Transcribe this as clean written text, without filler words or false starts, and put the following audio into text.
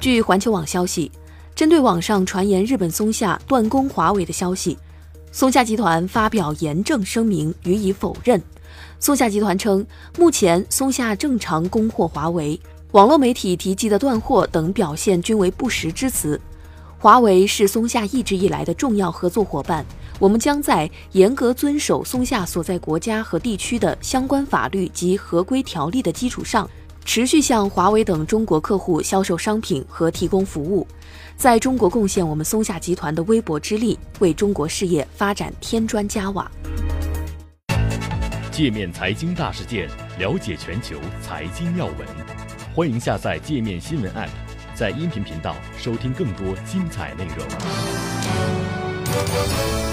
据环球网消息，针对网上传言日本松下断供华为的消息，松下集团发表严正声明予以否认。松下集团称，目前松下正常供货华为，网络媒体提及的断货等表现均为不实之词。华为是松下一直以来的重要合作伙伴，我们将在严格遵守松下所在国家和地区的相关法律及合规条例的基础上，持续向华为等中国客户销售商品和提供服务，在中国贡献我们松下集团的微薄之力，为中国事业发展添砖加瓦。界面财经大事件，了解全球财经要闻，欢迎下载界面新闻 App， 在音频频道收听更多精彩内容。